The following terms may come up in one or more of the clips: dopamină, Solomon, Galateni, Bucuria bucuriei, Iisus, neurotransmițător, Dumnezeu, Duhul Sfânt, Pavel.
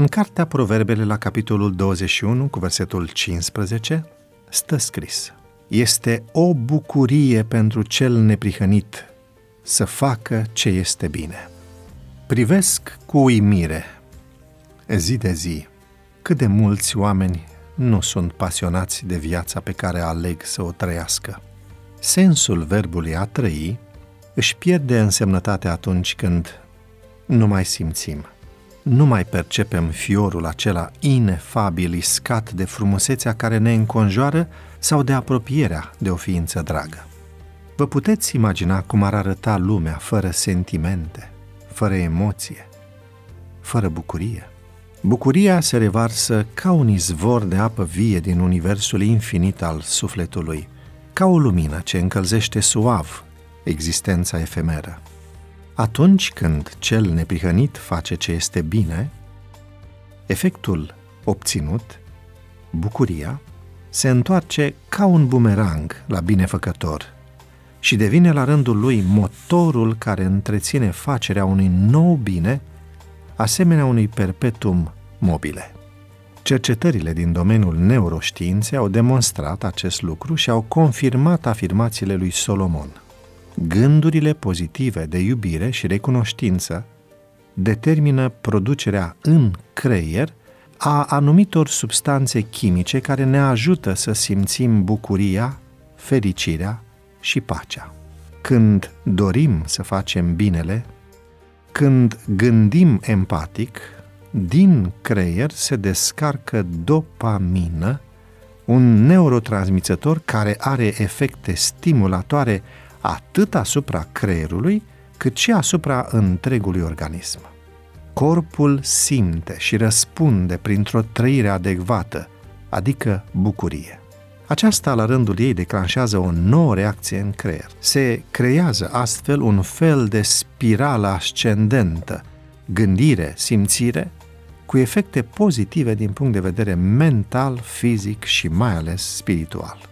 În cartea Proverbele, la capitolul 21, cu versetul 15, stă scris: este o bucurie pentru cel neprihănit să facă ce este bine. Privesc cu uimire, zi de zi, cât de mulți oameni nu sunt pasionați de viața pe care aleg să o trăiască. Sensul verbului a trăi își pierde însemnătatea atunci când nu mai simțim, nu mai percepem fiorul acela inefabil iscat de frumusețea care ne înconjoară sau de apropierea de o ființă dragă. Vă puteți imagina cum ar arăta lumea fără sentimente, fără emoție, fără bucurie? Bucuria se revarsă ca un izvor de apă vie din universul infinit al sufletului, ca o lumină ce încălzește suav existența efemeră. Atunci când cel neprihănit face ce este bine, efectul obținut, bucuria, se întoarce ca un bumerang la binefăcător și devine la rândul lui motorul care întreține facerea unui nou bine, asemenea unui perpetuum mobile. Cercetările din domeniul neuroștiinței au demonstrat acest lucru și au confirmat afirmațiile lui Solomon. Gândurile pozitive de iubire și recunoștință determină producerea în creier a anumitor substanțe chimice care ne ajută să simțim bucuria, fericirea și pacea. Când dorim să facem binele, când gândim empatic, din creier se descarcă dopamină, un neurotransmițător care are efecte stimulatoare atât asupra creierului, cât și asupra întregului organism. Corpul simte și răspunde printr-o trăire adecvată, adică bucurie. Aceasta, la rândul ei, declanșează o nouă reacție în creier. Se creează astfel un fel de spirală ascendentă, gândire, simțire, cu efecte pozitive din punct de vedere mental, fizic și mai ales spiritual.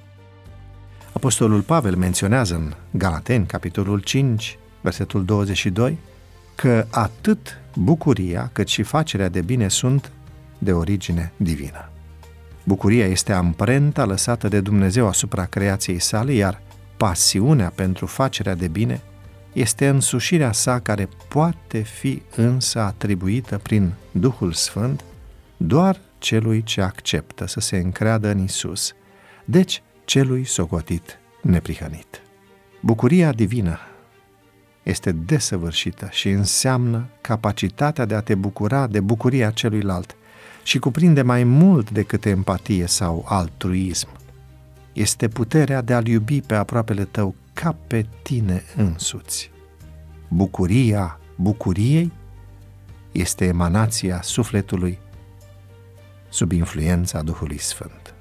Apostolul Pavel menționează în Galateni, capitolul 5, versetul 22, că atât bucuria cât și facerea de bine sunt de origine divină. Bucuria este amprenta lăsată de Dumnezeu asupra creației sale, iar pasiunea pentru facerea de bine este însușirea sa, care poate fi însă atribuită prin Duhul Sfânt doar celui ce acceptă să se încreadă în Iisus, deci celui socotit neprihănit. Bucuria divină este desăvârșită și înseamnă capacitatea de a te bucura de bucuria celuilalt și cuprinde mai mult decât empatie sau altruism. Este puterea de a-l iubi pe aproapele tău ca pe tine însuți. Bucuria bucuriei este emanația sufletului sub influența Duhului Sfânt.